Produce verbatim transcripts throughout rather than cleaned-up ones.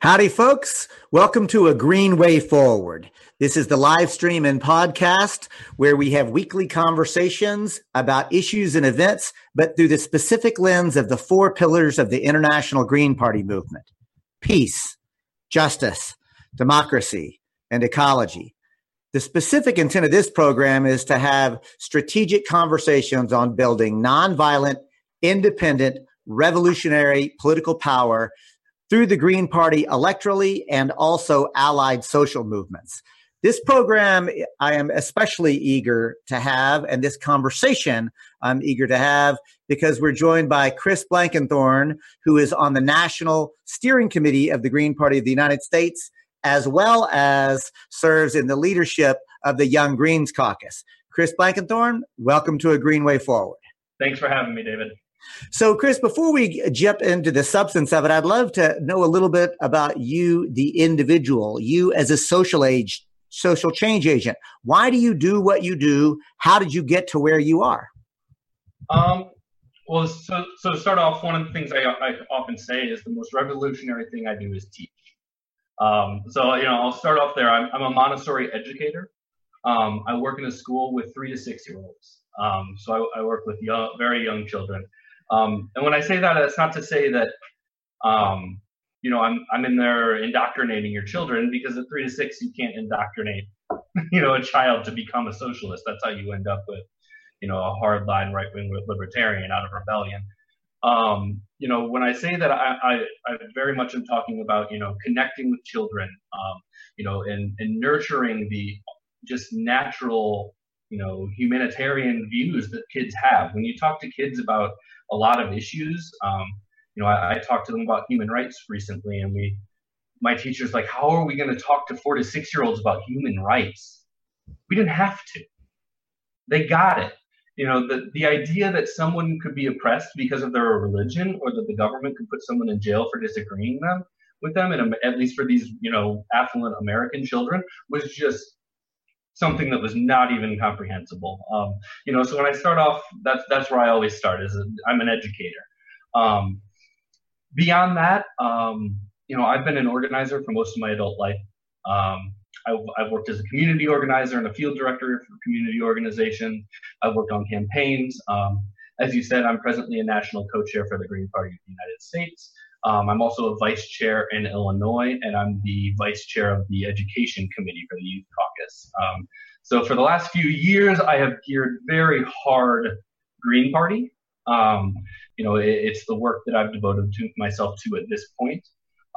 Howdy, folks. Welcome to A Green Way Forward. This is the live stream and podcast where we have weekly conversations about issues and events, but through the specific lens of the four pillars of the International Green Party movement: peace, justice, democracy, and ecology. The specific intent of this program is to have strategic conversations on building nonviolent, independent, revolutionary political power through the Green Party electorally and also allied social movements. This program I am especially eager to have, and this conversation I'm eager to have, because we're joined by Chris Blankenthorn, who is on the National Steering Committee of the Green Party of the United States, as well as serves in the leadership of the Young Greens Caucus. Chris Blankenthorn, welcome to A Green Way Forward. Thanks for having me, David. So, Chris, before we jump into the substance of it, I'd love to know a little bit about you, the individual, you as a social age, social change agent. Why do you do what you do? How did you get to where you are? Um, well, so, so to start off, one of the things I, I often say is the most revolutionary thing I do is teach. Um, so, you know, I'll start off there. I'm, I'm a Montessori educator. Um, I work in a school with three to six year olds. Um, so I, I work with young, very young children. Um, and when I say that, it's not to say that, um, you know, I'm I'm in there indoctrinating your children, because at three to six, you can't indoctrinate, you know, a child to become a socialist. That's how you end up with, you know, a hardline right-wing libertarian out of rebellion. Um, you know, when I say that, I, I, I very much am talking about, you know, connecting with children, um, you know, and, and nurturing the just natural, you know, humanitarian views that kids have. When you talk to kids about a lot of issues, um, you know, I, I talked to them about human rights recently, and we, my teacher's like, how are we going to talk to four to six year olds about human rights? We didn't have to. They got it. You know, the, the idea that someone could be oppressed because of their religion, or that the government could put someone in jail for disagreeing them with them, and at least for these, you know, affluent American children, was just something that was not even comprehensible. Um, you know, so when I start off, that's that's where I always start, is I'm an educator. Um, beyond that, um, you know, I've been an organizer for most of my adult life. Um, I, I've worked as a community organizer and a field director for community organizations. I've worked on campaigns. Um, as you said, I'm presently a national co-chair for the Green Party of the United States. Um, I'm also a vice chair in Illinois, and I'm the vice chair of the Education Committee for the Youth Caucus. Um, so for the last few years, I have geared very hard Green Party. Um, you know, it, it's the work that I've devoted to myself to at this point.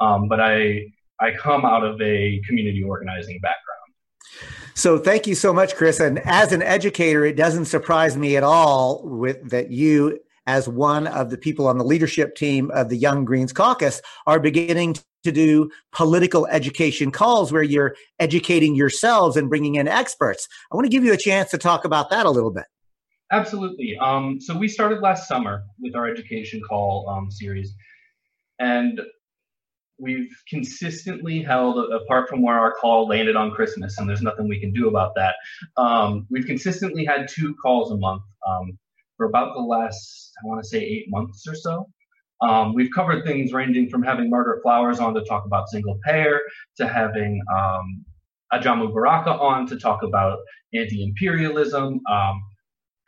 Um, but I, I come out of a community organizing background. So thank you so much, Chris. And as an educator, it doesn't surprise me at all with that you, as one of the people on the leadership team of the Young Greens Caucus, are beginning to do political education calls where you're educating yourselves and bringing in experts. I want to give you a chance to talk about that a little bit. Absolutely. Um, so we started last summer with our education call um, series, and we've consistently held, apart from where our call landed on Christmas, and there's nothing we can do about that, um, we've consistently had two calls a month. Um, For about the last, I want to say, eight months or so. Um, we've covered things ranging from having Margaret Flowers on to talk about single payer, to having um, Ajamu Baraka on to talk about anti-imperialism, um,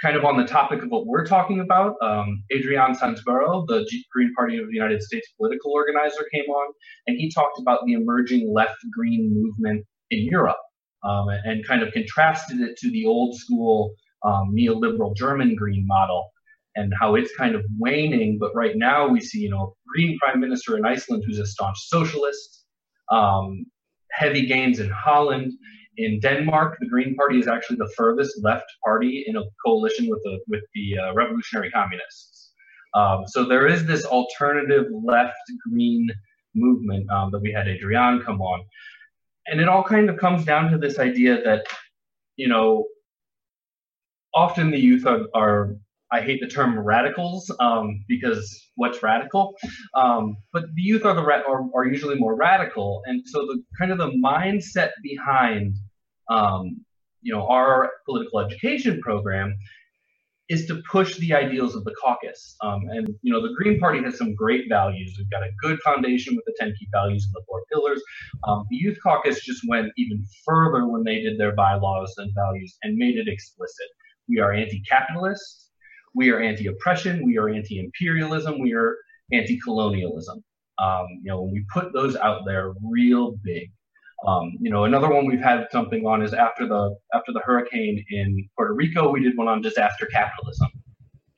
kind of on the topic of what we're talking about. Um, Adrian Santoro, the Green Party of the United States political organizer, came on, and he talked about the emerging left green movement in Europe, um, and kind of contrasted it to the old school Um, neoliberal German green model, and how it's kind of waning. But right now we see, you know, green prime minister in Iceland who's a staunch socialist, um, heavy gains in Holland. In Denmark, the Green Party is actually the furthest left party in a coalition with the with the uh, revolutionary communists. Um, so there is this alternative left green movement um, that we had Adrian come on. And it all kind of comes down to this idea that, you know, often the youth are, are, I hate the term radicals, um, because what's radical? Um, but the youth are the ra- are, are usually more radical. And so the kind of the mindset behind, um, you know, our political education program is to push the ideals of the caucus. Um, and, you know, the Green Party has some great values. We've got a good foundation with the ten key values and the four pillars. Um, the Youth Caucus just went even further when they did their bylaws and values and made it explicit. We are anti-capitalist, we are anti-oppression, we are anti-imperialism, we are anti-colonialism. Um, you know, when we put those out there real big. Um, you know, another one we've had something on is after the after the hurricane in Puerto Rico, we did one on disaster capitalism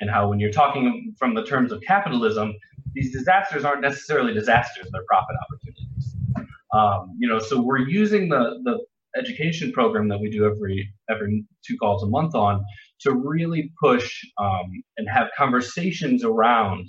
and how when you're talking from the terms of capitalism, these disasters aren't necessarily disasters, they're profit opportunities. Um, you know, so we're using the the education program that we do every every two calls a month on to really push um, and have conversations around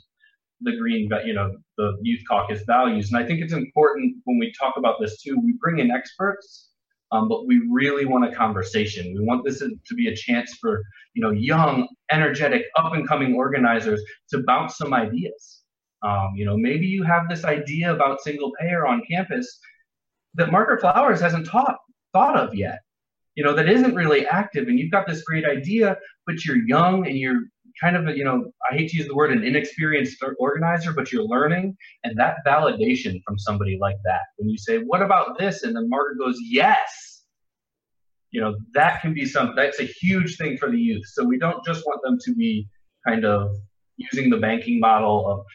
the green, you know, the Youth Caucus values. And I think it's important when we talk about this too, we bring in experts, um, but we really want a conversation. We want this to be a chance for, you know, young, energetic, up and coming organizers to bounce some ideas. Um, you know, maybe you have this idea about single payer on campus that Margaret Flowers hasn't taught, thought of yet, you know, that isn't really active, and you've got this great idea, but you're young and you're kind of, a, you know, I hate to use the word an inexperienced organizer, but you're learning, and that validation from somebody like that. When you say, what about this? And then Margaret goes, yes. You know, that can be something, that's a huge thing for the youth. So we don't just want them to be kind of using the banking model of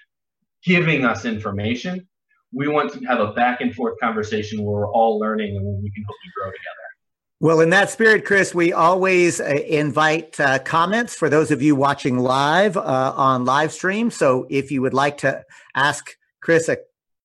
giving us information. We want to have a back and forth conversation where we're all learning and we can hopefully grow together. Well, in that spirit, Chris, we always uh, invite uh, comments for those of you watching live uh, on live stream. So if you would like to ask Chris a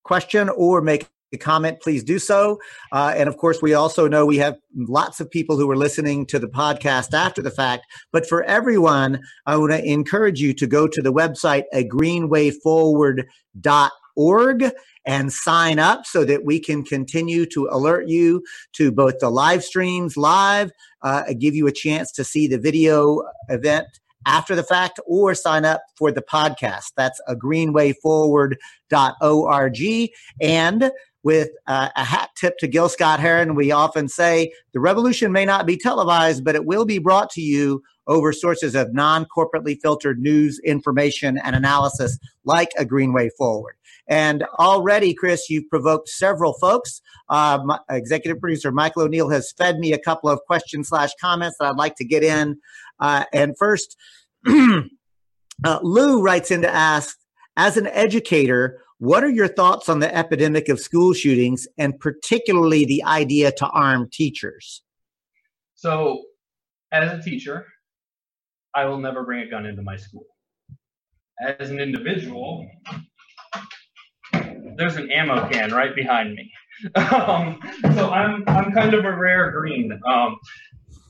question or make a comment, please do so. Uh, and of course, we also know we have lots of people who are listening to the podcast after the fact. But for everyone, I want to encourage you to go to the website, a green way forward dot org, and sign up so that we can continue to alert you to both the live streams live, uh, give you a chance to see the video event after the fact, or sign up for the podcast. That's a green way forward dot org. And with uh, a hat tip to Gil Scott-Heron, we often say the revolution may not be televised, but it will be brought to you over sources of non-corporately filtered news, information, and analysis like A Green Way Forward. And already, Chris, you've provoked several folks. Uh, my executive producer Michael O'Neill has fed me a couple of questions slash comments that I'd like to get in. Uh, and first, uh, Lou writes in to ask, as an educator, what are your thoughts on the epidemic of school shootings and particularly the idea to arm teachers? So as a teacher, I will never bring a gun into my school. As an individual, there's an ammo can right behind me. Um, so I'm I'm kind of a rare green. Um,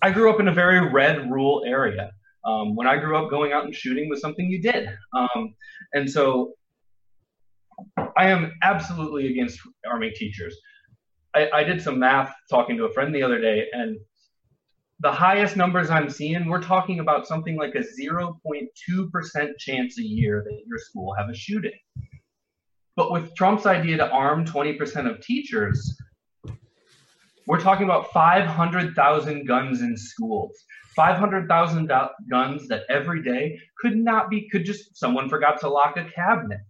I grew up in a very red rural area. Um, when I grew up, going out and shooting was something you did. Um, and so I am absolutely against arming teachers. I, I did some math talking to a friend the other day, and the highest numbers I'm seeing, we're talking about something like a zero point two percent chance a year that your school have a shooting. But with Trump's idea to arm twenty percent of teachers, we're talking about five hundred thousand guns in schools, five hundred thousand guns that every day could not be, could just, someone forgot to lock a cabinet,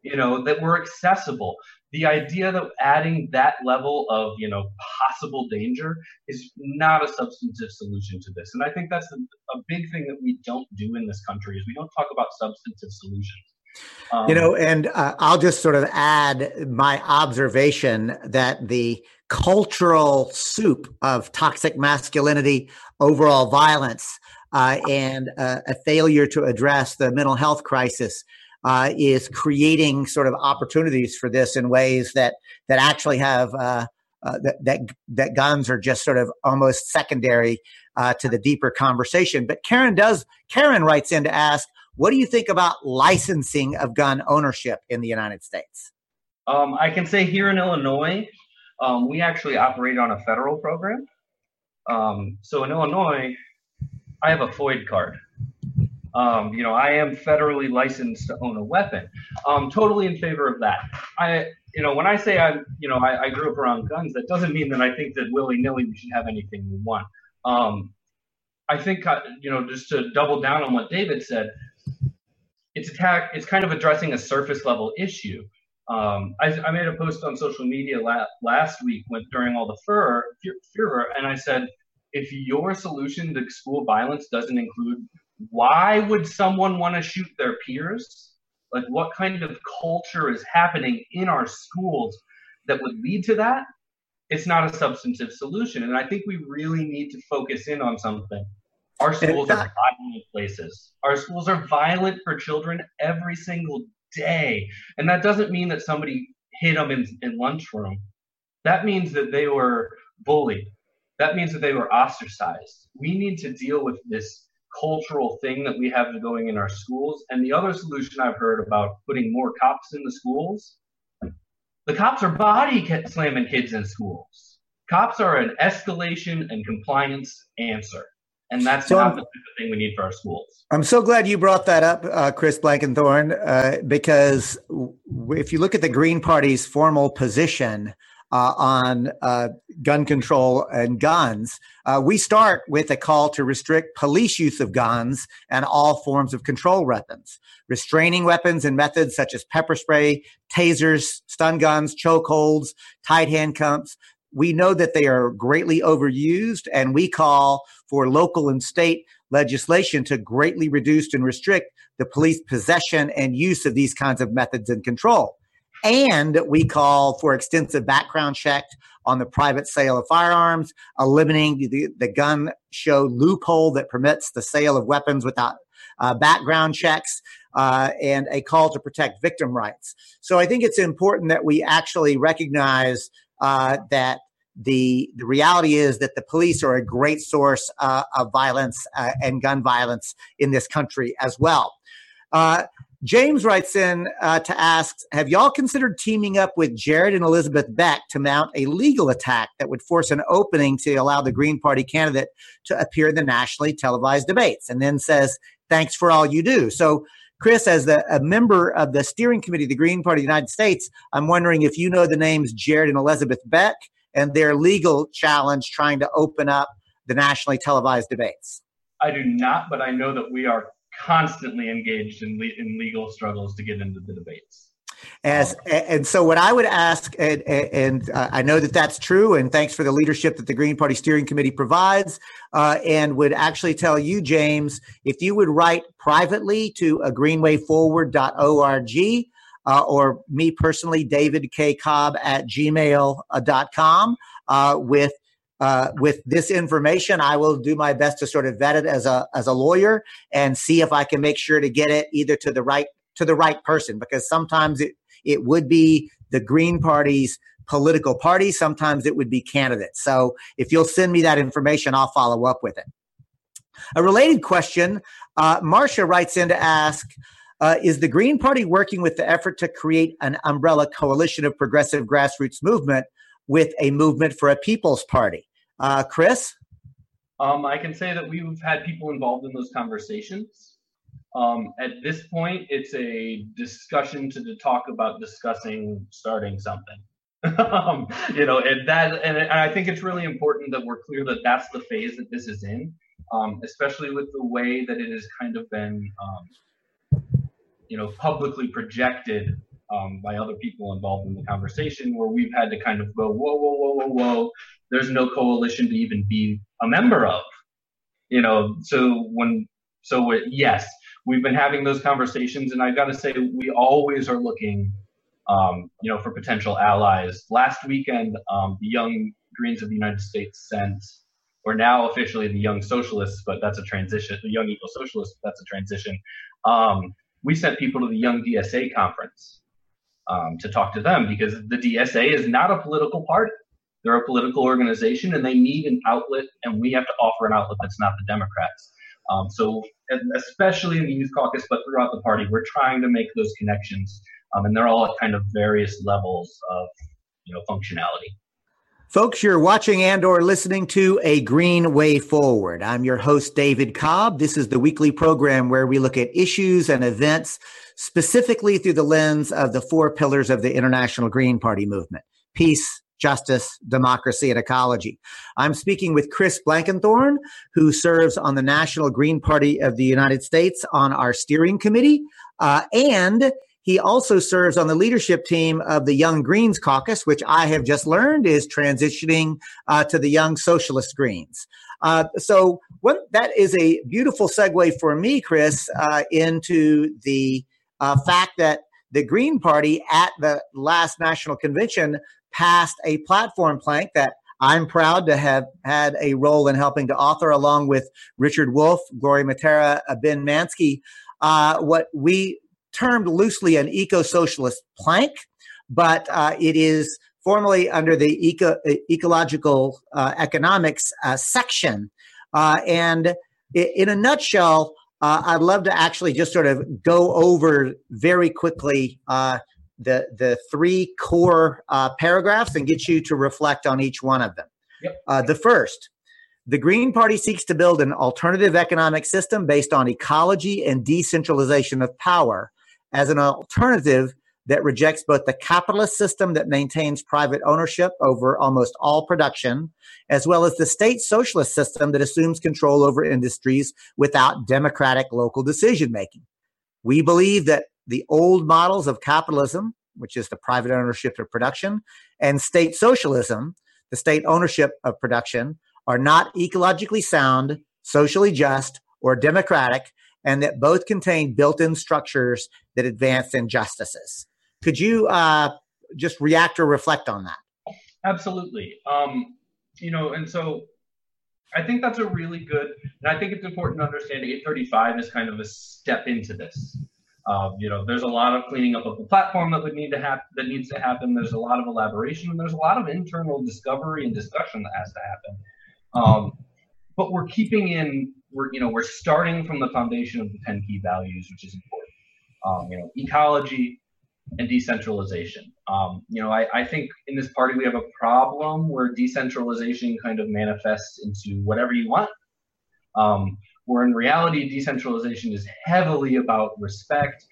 you know, that were accessible. The idea that adding that level of, you know, possible danger is not a substantive solution to this. And I think that's a, a big thing that we don't do in this country, is we don't talk about substantive solutions. Um, you know, and uh, I'll just sort of add my observation that the cultural soup of toxic masculinity, overall violence, uh, and uh, a failure to address the mental health crisis Uh, is creating sort of opportunities for this in ways that that actually have uh, uh, that, that that guns are just sort of almost secondary uh, to the deeper conversation. But Karen does Karen writes in to ask, what do you think about licensing of gun ownership in the United States? Um, I can say here in Illinois, um, we actually operate on a federal program. Um, so in Illinois, I have a FOID card. Um, you know, I am federally licensed to own a weapon. Um, totally in favor of that. I, you know, when I say I, you know, I, I grew up around guns, that doesn't mean that I think that willy-nilly we should have anything we want. Um, I think, you know, just to double down on what David said, it's attack. It's kind of addressing a surface level issue. Um, I, I made a post on social media la- last week when, during all the furor, furor, and I said, if your solution to school violence doesn't include, why would someone want to shoot their peers? Like, what kind of culture is happening in our schools that would lead to that? It's not a substantive solution. And I think we really need to focus in on something. Our schools are violent places. Our schools are violent for children every single day. And that doesn't mean that somebody hit them in, in lunchroom. That means that they were bullied. That means that they were ostracized. We need to deal with this cultural thing that we have going in our schools. And the other solution I've heard about putting more cops in the schools, the cops are body slamming kids in schools. Cops are an escalation and compliance answer. And that's so, not the thing we need for our schools. I'm so glad you brought that up, uh, Chris Blankenthorn, uh, because w- if you look at the Green Party's formal position uh, on uh, gun control and guns, uh, we start with a call to restrict police use of guns and all forms of control weapons, restraining weapons and methods such as pepper spray, tasers, stun guns, chokeholds, tied handcuffs. We know that they are greatly overused, and we call for local and state legislation to greatly reduce and restrict the police possession and use of these kinds of methods and control. And we call for extensive background checks on the private sale of firearms, eliminating the, the gun show loophole that permits the sale of weapons without uh, background checks, uh, and a call to protect victim rights. So I think it's important that we actually recognize uh, that The the reality is that the police are a great source uh, of violence uh, and gun violence in this country as well. Uh, James writes in uh, to ask, have y'all considered teaming up with Jared and Elizabeth Beck to mount a legal attack that would force an opening to allow the Green Party candidate to appear in the nationally televised debates? And then says, thanks for all you do. So, Chris, as the, a member of the steering committee of the Green Party of the United States, I'm wondering if you know the names Jared and Elizabeth Beck and their legal challenge trying to open up the nationally televised debates. I do not, but I know that we are constantly engaged in, le- in legal struggles to get into the debates. As um, and so what I would ask, and, and uh, I know that that's true, and thanks for the leadership that the Green Party Steering Committee provides, uh, and would actually tell you, James, if you would write privately to a greenwayforward dot org, Uh, or me personally, david k cobb at gmail dot com, uh, with uh, with this information. I will do my best to sort of vet it as a as a lawyer and see if I can make sure to get it either to the right to the right person, because sometimes it it would be the Green Party's political party, sometimes it would be candidates. So if you'll send me that information, I'll follow up with it. A related question: uh, Marcia writes in to ask, Uh, is the Green Party working with the effort to create an umbrella coalition of progressive grassroots movement with a movement for a people's party? Uh, Chris? Um, I can say that we've had people involved in those conversations. Um, at this point, it's a discussion to, to talk about discussing starting something. um, you know, and that, and I think it's really important that we're clear that that's the phase that this is in, um, especially with the way that it has kind of been Um, you know, publicly projected um, by other people involved in the conversation, where we've had to kind of go, whoa, whoa, whoa, whoa, whoa, there's no coalition to even be a member of, you know, so when, so it, yes, we've been having those conversations, and I've got to say, we always are looking, um, you know, for potential allies. Last weekend, um, the Young Greens of the United States sent, we're now officially the Young Socialists, but that's a transition, the Young Eco-Socialists, that's a transition. Um, We sent people to the Young D S A conference um, to talk to them, because the D S A is not a political party. They're a political organization, and they need an outlet, and we have to offer an outlet that's not the Democrats. Um, so especially in the Youth Caucus, but throughout the party, we're trying to make those connections, um, and they're all at kind of various levels of, you know, functionality. Folks, you're watching and or listening to A Green Way Forward. I'm your host, David Cobb. This is the weekly program where we look at issues and events specifically through the lens of the four pillars of the International Green Party movement: peace, justice, democracy, and ecology. I'm speaking with Chris Blankenthorn, who serves on the National Green Party of the United States on our steering committee, uh, and he also serves on the leadership team of the Young Greens Caucus, which I have just learned is transitioning uh, to the Young Socialist Greens. Uh, so what, that is a beautiful segue for me, Chris, uh, into the uh, fact that the Green Party at the last national convention passed a platform plank that I'm proud to have had a role in helping to author, along with Richard Wolff, Gloria Matera, Ben Mansky, uh, what we termed loosely an eco-socialist plank, but uh, it is formally under the eco- ecological uh, economics uh, section. Uh, and in a nutshell, uh, I'd love to actually just sort of go over very quickly uh, the, the three core uh, paragraphs and get you to reflect on each one of them. Yep. Uh, the first, the Green Party seeks to build an alternative economic system based on ecology and decentralization of power, as an alternative that rejects both the capitalist system that maintains private ownership over almost all production, as well as the state socialist system that assumes control over industries without democratic local decision-making. We believe that the old models of capitalism, which is the private ownership of production, and state socialism, the state ownership of production, are not ecologically sound, socially just, or democratic, and that both contain built-in structures that advance injustices. Could you uh, just react or reflect on that? Absolutely. Um, you know, and so I think that's a really good, and I think it's important to understand eight thirty-five is kind of a step into this. Uh, you know, there's a lot of cleaning up of the platform that would need to happen, that needs to happen. There's a lot of elaboration, and there's a lot of internal discovery and discussion that has to happen. Um, but we're keeping in, we're, you know, we're starting from the foundation of the ten key values, which is important. Um, you know, ecology and decentralization. Um, you know, I, I think in this party, we have a problem where decentralization kind of manifests into whatever you want. Um, where in reality, decentralization is heavily about respect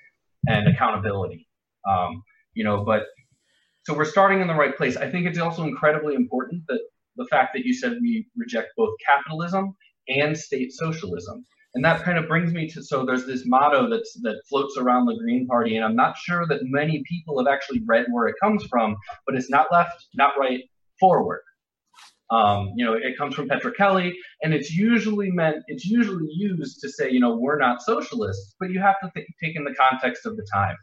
and accountability. Um, you know, but so we're starting in the right place. I think it's also incredibly important that the fact that you said we reject both capitalism and state socialism. And that kind of brings me to, so there's this motto that's, that floats around the Green Party, and I'm not sure that many people have actually read where it comes from, but it's not left, not right, forward. Um, you know, it comes from Petra Kelly, and it's usually meant, it's usually used to say, you know, we're not socialists, but you have to th- take in the context of the time.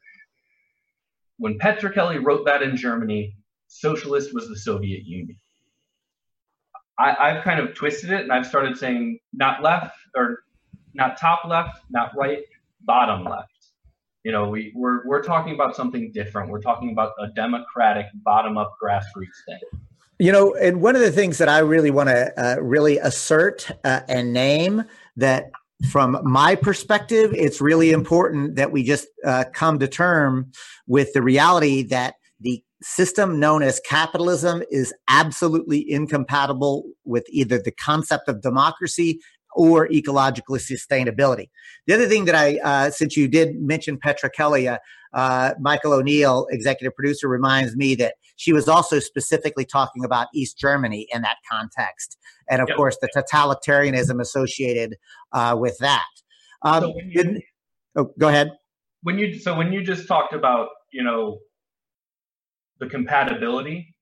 When Petra Kelly wrote that in Germany, socialist was the Soviet Union. I, I've kind of twisted it, and I've started saying not left, or not top left, not right, bottom left. You know, we, we're we're talking about something different. We're talking about a democratic, bottom-up, grassroots thing. You know, and one of the things that I really want to uh, really assert uh, and name that, from my perspective, it's really important that we just uh, come to term with the reality that the system known as capitalism is absolutely incompatible with either the concept of democracy or ecological sustainability. The other thing that I, uh, since you did mention Petra Kelly, uh, uh, Michael O'Neill, executive producer, reminds me that she was also specifically talking about East Germany in that context. And of yep. course, the totalitarianism associated uh, with that. Um, so you, oh, go ahead. When you, so when you just talked about, you know, the compatibility,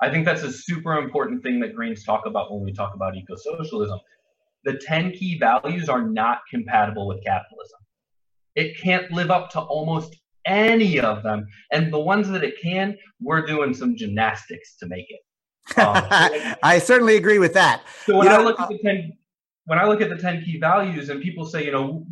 I think that's a super important thing that Greens talk about when we talk about eco-socialism. The ten key values are not compatible with capitalism. It can't live up to almost any of them. And the ones that it can, we're doing some gymnastics to make it. Um, I certainly agree with that. So when you I know, look at the ten, when I look at the ten key values and people say, you know,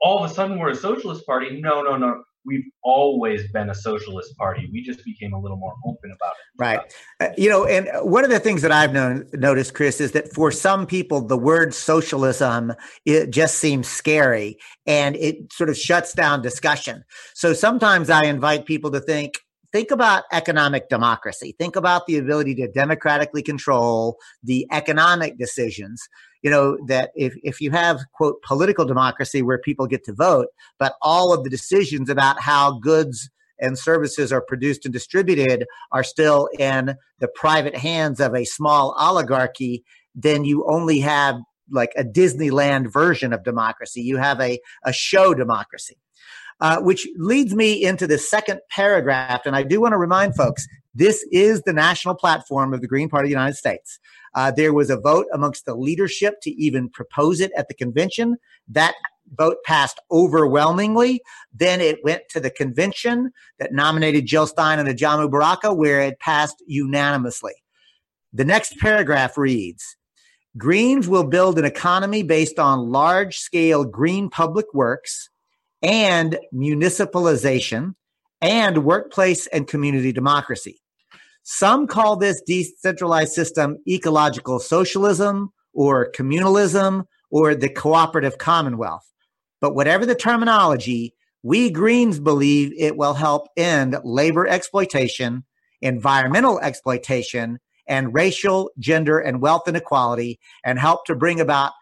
all of a sudden we're a socialist party. No, no, no. We've always been a socialist party. We just became a little more open about it. Right. Uh, you know, and one of the things that I've known, noticed, Chris, is that for some people, the word socialism, it just seems scary, and it sort of shuts down discussion. So sometimes I invite people to think, think about economic democracy. Think about the ability to democratically control the economic decisions. You know, that if, if you have, quote, political democracy where people get to vote, but all of the decisions about how goods and services are produced and distributed are still in the private hands of a small oligarchy, then you only have like a Disneyland version of democracy. You have a, a show democracy, uh, which leads me into the second paragraph. And I do want to remind folks, this is the national platform of the Green Party of the United States. Uh, there was a vote amongst the leadership to even propose it at the convention. That vote passed overwhelmingly. Then it went to the convention that nominated Jill Stein and Ajamu Baraka, where it passed unanimously. The next paragraph reads, Greens will build an economy based on large-scale green public works and municipalization and workplace and community democracy. Some call this decentralized system ecological socialism or communalism or the cooperative commonwealth. But whatever the terminology, we Greens believe it will help end labor exploitation, environmental exploitation, and racial, gender, and wealth inequality, and help to bring about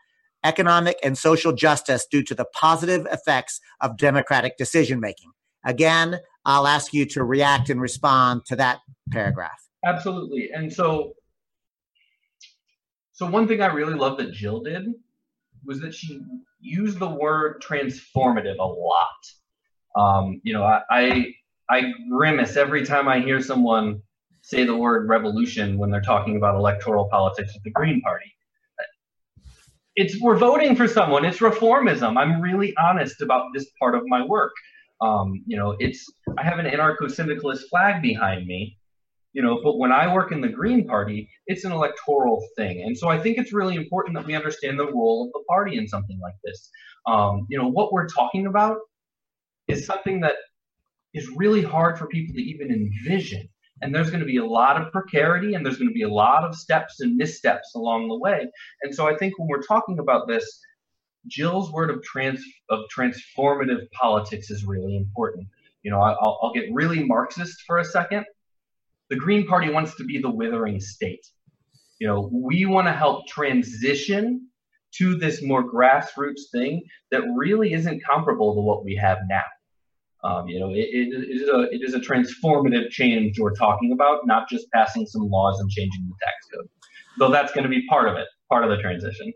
economic and social justice due to the positive effects of democratic decision-making. Again, I'll ask you to react and respond to that paragraph. Absolutely. And so, so one thing I really love that Jill did was that she used the word transformative a lot. Um, you know, I, I I grimace every time I hear someone say the word revolution when they're talking about electoral politics with the Green Party. It's, we're voting for someone. It's reformism. I'm really honest about this part of my work. Um, you know, it's, I have an anarcho-syndicalist flag behind me, you know, but when I work in the Green Party, it's an electoral thing. And so I think it's really important that we understand the role of the party in something like this. Um, you know, what we're talking about is something that is really hard for people to even envision. And there's going to be a lot of precarity, and there's going to be a lot of steps and missteps along the way. And so I think when we're talking about this, Jill's word of trans of transformative politics is really important. You know, I'll, I'll get really Marxist for a second. The Green Party wants to be the withering state. You know, we want to help transition to this more grassroots thing that really isn't comparable to what we have now. Um, you know, it, it, it, is a, it is a transformative change we're talking about, not just passing some laws and changing the tax code. So that's going to be part of it, part of the transition.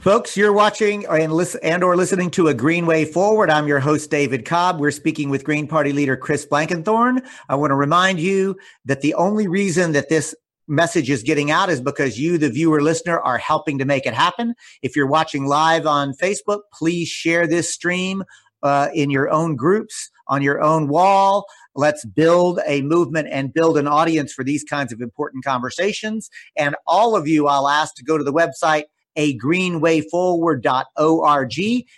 Folks, you're watching and, listen, and or listening to A Green Way Forward. I'm your host, David Cobb. We're speaking with Green Party leader Chris Blankenthorn. I want to remind you that the only reason that this message is getting out is because you, the viewer listener, are helping to make it happen. If you're watching live on Facebook, please share this stream Uh, in your own groups, on your own wall. Let's build a movement and build an audience for these kinds of important conversations. And all of you, I'll ask to go to the website, a green way forward dot org,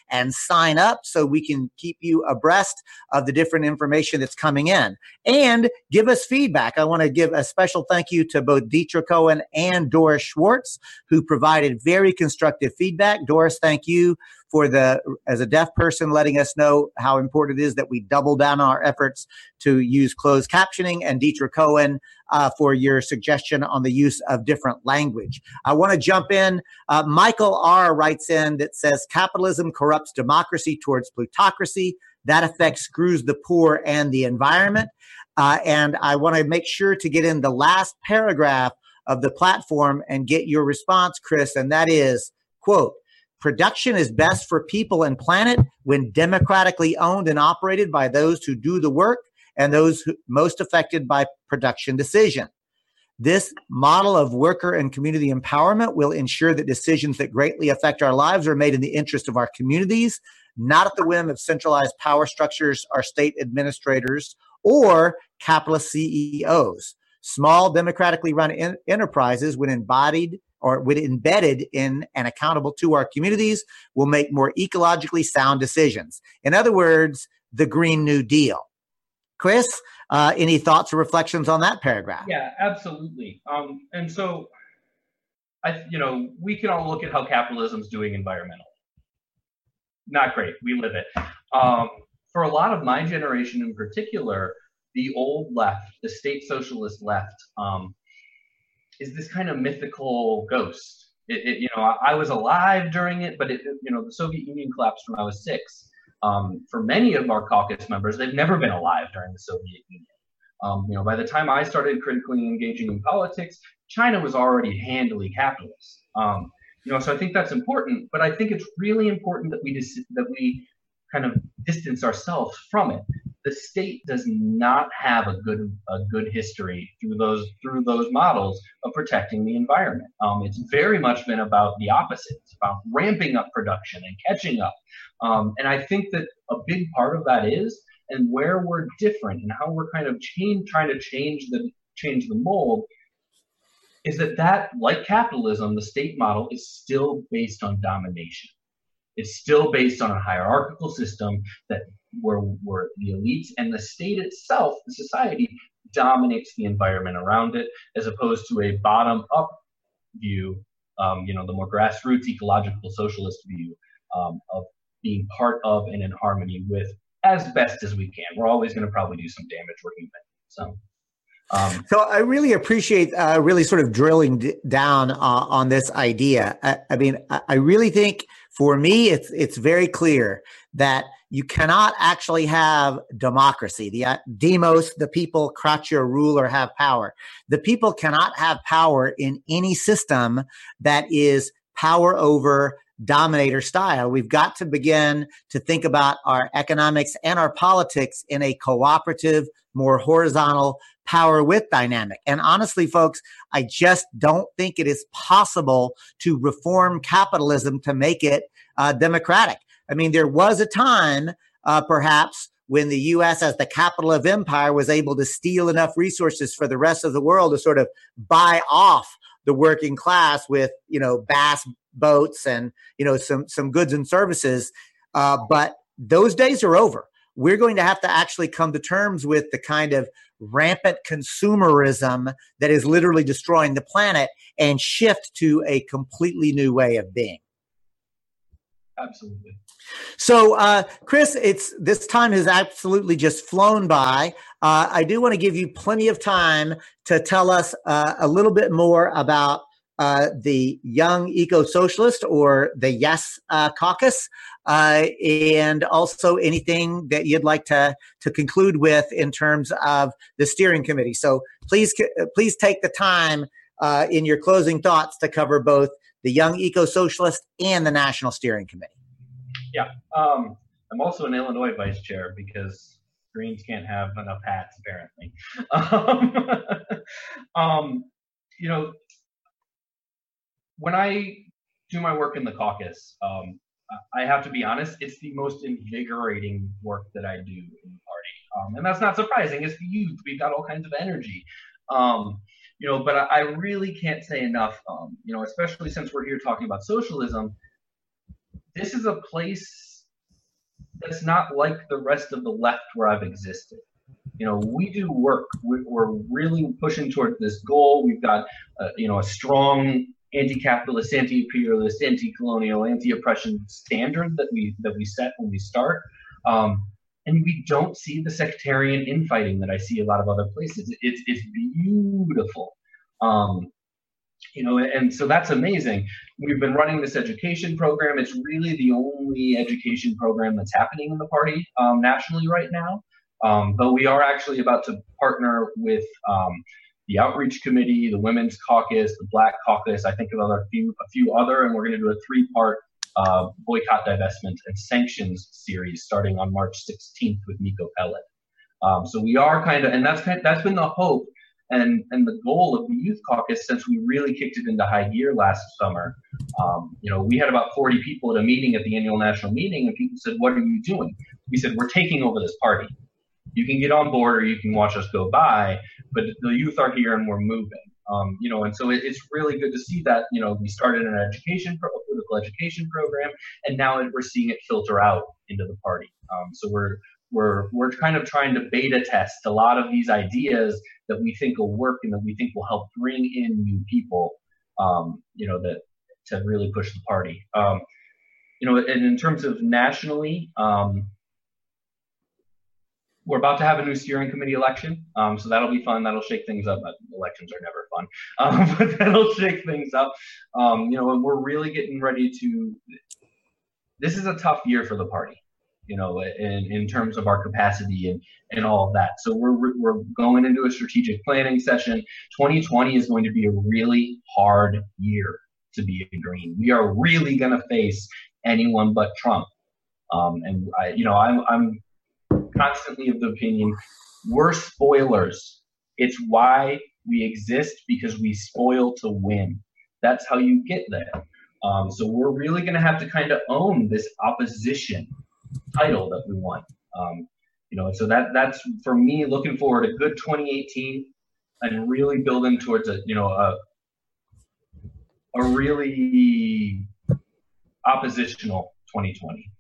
and sign up so we can keep you abreast of the different information that's coming in. And give us feedback. I want to give a special thank you to both Dietrich Cohen and Doris Schwartz, who provided very constructive feedback. Doris, thank you for the, as a deaf person, letting us know how important it is that we double down on our efforts to use closed captioning, and Dietrich Cohen uh, for your suggestion on the use of different language. I want to jump in. Uh, Michael R. writes in that says, capitalism corrupts democracy towards plutocracy. That effect screws the poor and the environment. Uh, and I want to make sure to get in the last paragraph of the platform and get your response, Chris, and that is, quote, production is best for people and planet when democratically owned and operated by those who do the work and those who most affected by production decision. This model of worker and community empowerment will ensure that decisions that greatly affect our lives are made in the interest of our communities, not at the whim of centralized power structures or state administrators or capitalist C E Os. Small democratically run en- enterprises when embodied or when embedded in and accountable to our communities, will make more ecologically sound decisions. In other words, the Green New Deal. Chris, uh, any thoughts or reflections on that paragraph? Yeah, absolutely. Um, and so, I, you know, we can all look at how capitalism's doing environmentally. Not great. We live it. Um, for a lot of my generation in particular, the old left, the state socialist left, um, is this kind of mythical ghost. It, it, you know, I, I was alive during it, but it, you know, the Soviet Union collapsed when I was six. Um, for many of our caucus members, they've never been alive during the Soviet Union. Um, you know, by the time I started critically engaging in politics, China was already handily capitalist. Um, you know, so I think that's important, but I think it's really important that we dis- that we kind of distance ourselves from it. The state does not have a good a good history through those through those models of protecting the environment. Um, it's very much been about the opposite. It's about ramping up production and catching up. Um, and I think that a big part of that is, and where we're different and how we're kind of change, trying to change the change the mold, is that that, like capitalism, the state model is still based on domination. It's still based on a hierarchical system that where, where the elites and the state itself, the society, dominates the environment around it, as opposed to a bottom-up view, um, you know, the more grassroots ecological socialist view um, of being part of and in harmony with as best as we can. We're always going to probably do some damage working with it. So, um, so I really appreciate uh, really sort of drilling d- down uh, on this idea. I, I mean, I, I really think for me, it's it's very clear that you cannot actually have democracy. The uh, demos, the people, creature, rule, or have power. The people cannot have power in any system that is power over dominator style. We've got to begin to think about our economics and our politics in a cooperative, more horizontal power with dynamic. And honestly, folks, I just don't think it is possible to reform capitalism to make it uh, democratic. I mean, there was a time, uh, perhaps, when the U S as the capital of empire was able to steal enough resources for the rest of the world to sort of buy off the working class with, you know, bass boats and, you know, some some goods and services. Uh, but those days are over. We're going to have to actually come to terms with the kind of rampant consumerism that is literally destroying the planet and shift to a completely new way of being. Absolutely. So, uh, Chris, it's this time has absolutely just flown by. Uh, I do want to give you plenty of time to tell us uh, a little bit more about uh, the Young Eco-Socialist or the Yes uh, Caucus, uh, and also anything that you'd like to to conclude with in terms of the steering committee. So, please, please take the time uh, in your closing thoughts to cover both the Young Eco-Socialist and the National Steering Committee. Yeah, um, I'm also an Illinois vice chair because Greens can't have enough hats, apparently. Um, um, you know, when I do my work in the caucus, um, I have to be honest, it's the most invigorating work that I do in the party. Um, and that's not surprising. It's the youth. We've got all kinds of energy. Um, you know, but I, I really can't say enough, um, you know, especially since we're here talking about socialism. This is a place that's not like the rest of the left where I've existed. You know, we do work. We're really pushing toward this goal. We've got, uh, you know, a strong anti-capitalist, anti-imperialist, anti-colonial, anti-oppression standard that we that we set when we start. Um, and we don't see the sectarian infighting that I see a lot of other places. It's it's beautiful. Um, You know, and so that's amazing. We've been running this education program. It's really the only education program that's happening in the party um, nationally right now. Um, but we are actually about to partner with um, the Outreach Committee, the Women's Caucus, the Black Caucus, I think another few, a few other, and we're going to do a three-part uh, boycott, divestment, and sanctions series starting on March sixteenth with Nico Pellet. Um, so we are kind of, and that's kind of, that's been the hope. And and the goal of the Youth Caucus, since we really kicked it into high gear last summer, um, you know, we had about forty people at a meeting at the annual national meeting, and people said, "What are you doing?" We said, "We're taking over this party. You can get on board, or you can watch us go by. But the youth are here, and we're moving." Um, you know, and so it, it's really good to see that. You know, we started an education, pro- a political education program, and now we're seeing it filter out into the party. Um, so we're we're we're kind of trying to beta test a lot of these ideas that we think will work and that we think will help bring in new people, um, you know, that to really push the party. Um, you know, and in terms of nationally, um, we're about to have a new steering committee election. Um, so that'll be fun. That'll shake things up. Elections are never fun, um, but that'll shake things up. Um, you know, and we're really getting ready to, this is a tough year for the party. you know, in, in terms of our capacity and, and all of that. So we're, we're going into a strategic planning session. twenty twenty is going to be a really hard year to be a green. We are really going to face anyone but Trump. Um, and, I, you know, I'm, I'm constantly of the opinion we're spoilers. It's why we exist, because we spoil to win. That's how you get there. Um, so we're really going to have to kind of own this opposition title that we want. Um, you know, so that that's for me, looking forward a good twenty eighteen and really building towards a, you know, a, a really oppositional twenty twenty.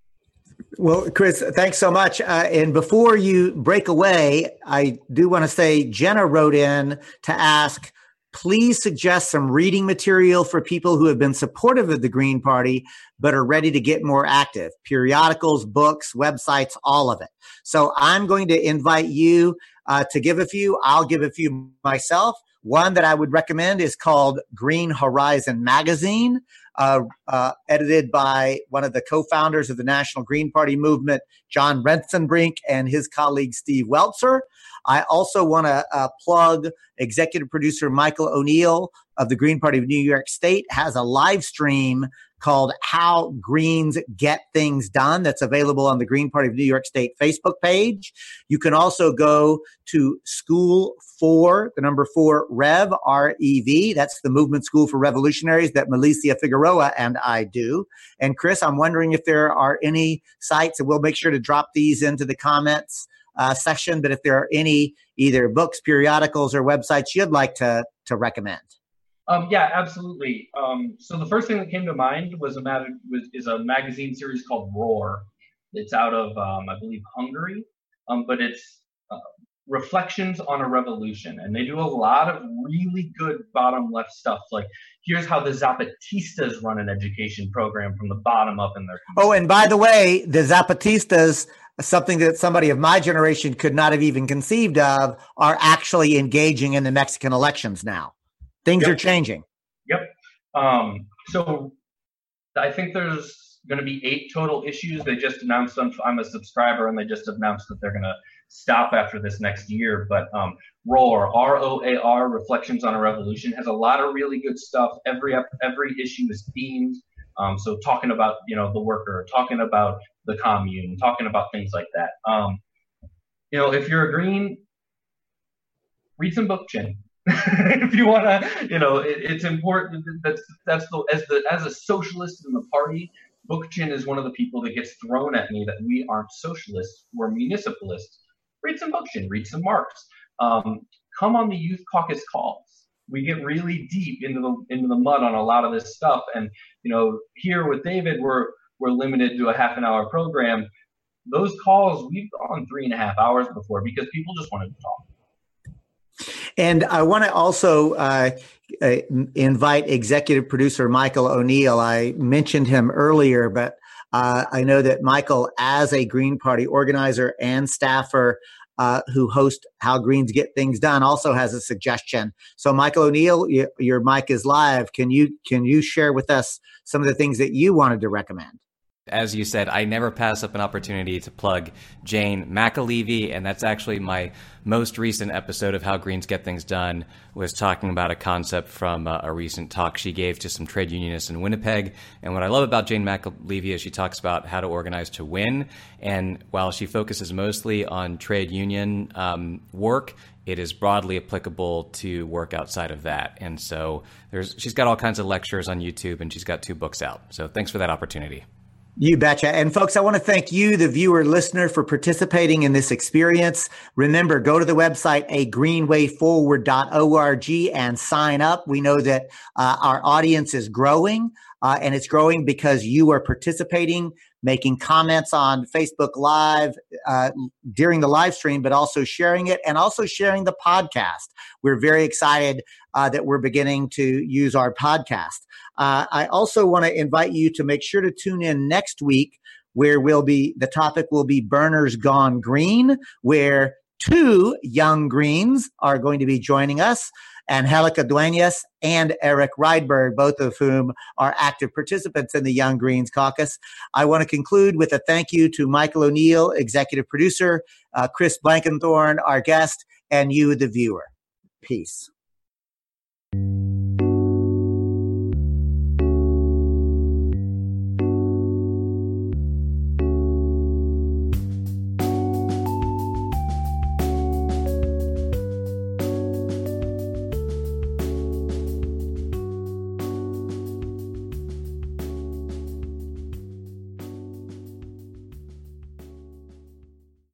Well, Chris, thanks so much. Uh, and before you break away, I do want to say Jenna wrote in to ask, please suggest some reading material for people who have been supportive of the Green Party but are ready to get more active. Periodicals, books, websites, all of it. So I'm going to invite you uh, to give a few. I'll give a few myself. One that I would recommend is called Green Horizon Magazine, uh, uh, edited by one of the co-founders of the National Green Party movement, John Rensenbrink, and his colleague, Steve Welzer. I also want to uh, plug executive producer Michael O'Neill of the Green Party of New York State has a live stream called How Greens Get Things Done that's available on the Green Party of New York State Facebook page. You can also go to School for, the number four, Rev, R E V. That's the Movement School for Revolutionaries that Melicia Figueroa and I do. And Chris, I'm wondering if there are any sites, and we'll make sure to drop these into the comments uh, section, but if there are any either books, periodicals, or websites you'd like to, to recommend. Um, yeah, absolutely. Um, so the first thing that came to mind was a mag- was, is a magazine series called Roar. It's out of, um, I believe, Hungary, um, but it's uh, reflections on a revolution. And they do a lot of really good bottom left stuff. Like, here's how the Zapatistas run an education program from the bottom up in their country. Oh, and by the way, the Zapatistas, something that somebody of my generation could not have even conceived of, are actually engaging in the Mexican elections now. Things yep. are changing. Yep. Um, so I think there's going to be eight total issues. They just announced, on, I'm a subscriber, and they just announced that they're going to stop after this next year. But um, Roar, R O A R, Reflections on a Revolution, has a lot of really good stuff. Every every issue is themed. Um, so talking about, you know, the worker, talking about the commune, talking about things like that. Um, you know, if you're a green, read some Bookchin. If you want to, you know, it, it's important. That's that's the as the as a socialist in the party, Bookchin is one of the people that gets thrown at me that we aren't socialists, we're municipalists. Read some Bookchin, read some Marx. Um, come on the youth caucus calls. We get really deep into the into the mud on a lot of this stuff. And you know, here with David, we're we're limited to a half an hour program. Those calls we've gone three and a half hours before because people just wanted to talk. And I want to also uh, invite executive producer Michael O'Neill. I mentioned him earlier, but uh, I know that Michael, as a Green Party organizer and staffer uh, who host How Greens Get Things Done, also has a suggestion. So, Michael O'Neill, you, your mic is live. Can you can you share with us some of the things that you wanted to recommend? As you said, I never pass up an opportunity to plug Jane McAlevey, and that's actually my most recent episode of How Greens Get Things Done, was talking about a concept from uh, a recent talk she gave to some trade unionists in Winnipeg. And what I love about Jane McAlevey is she talks about how to organize to win, and while she focuses mostly on trade union um, work, it is broadly applicable to work outside of that. And so there's she's got all kinds of lectures on YouTube, and she's got two books out. So thanks for that opportunity. You betcha. And folks, I want to thank you, the viewer, listener, for participating in this experience. Remember, go to the website, a green way forward dot org, and sign up. We know that uh, our audience is growing, uh, and it's growing because you are participating, making comments on Facebook Live uh, during the live stream, but also sharing it and also sharing the podcast. We're very excited uh, that we're beginning to use our podcast. Uh, I also want to invite you to make sure to tune in next week, where we'll be the topic will be Burners Gone Green, where two young greens are going to be joining us. Angelica Duenas and Eric Rydberg, both of whom are active participants in the Young Greens Caucus. I want to conclude with a thank you to Michael O'Neill, executive producer, uh, Chris Blankenthorn, our guest, and you, the viewer. Peace.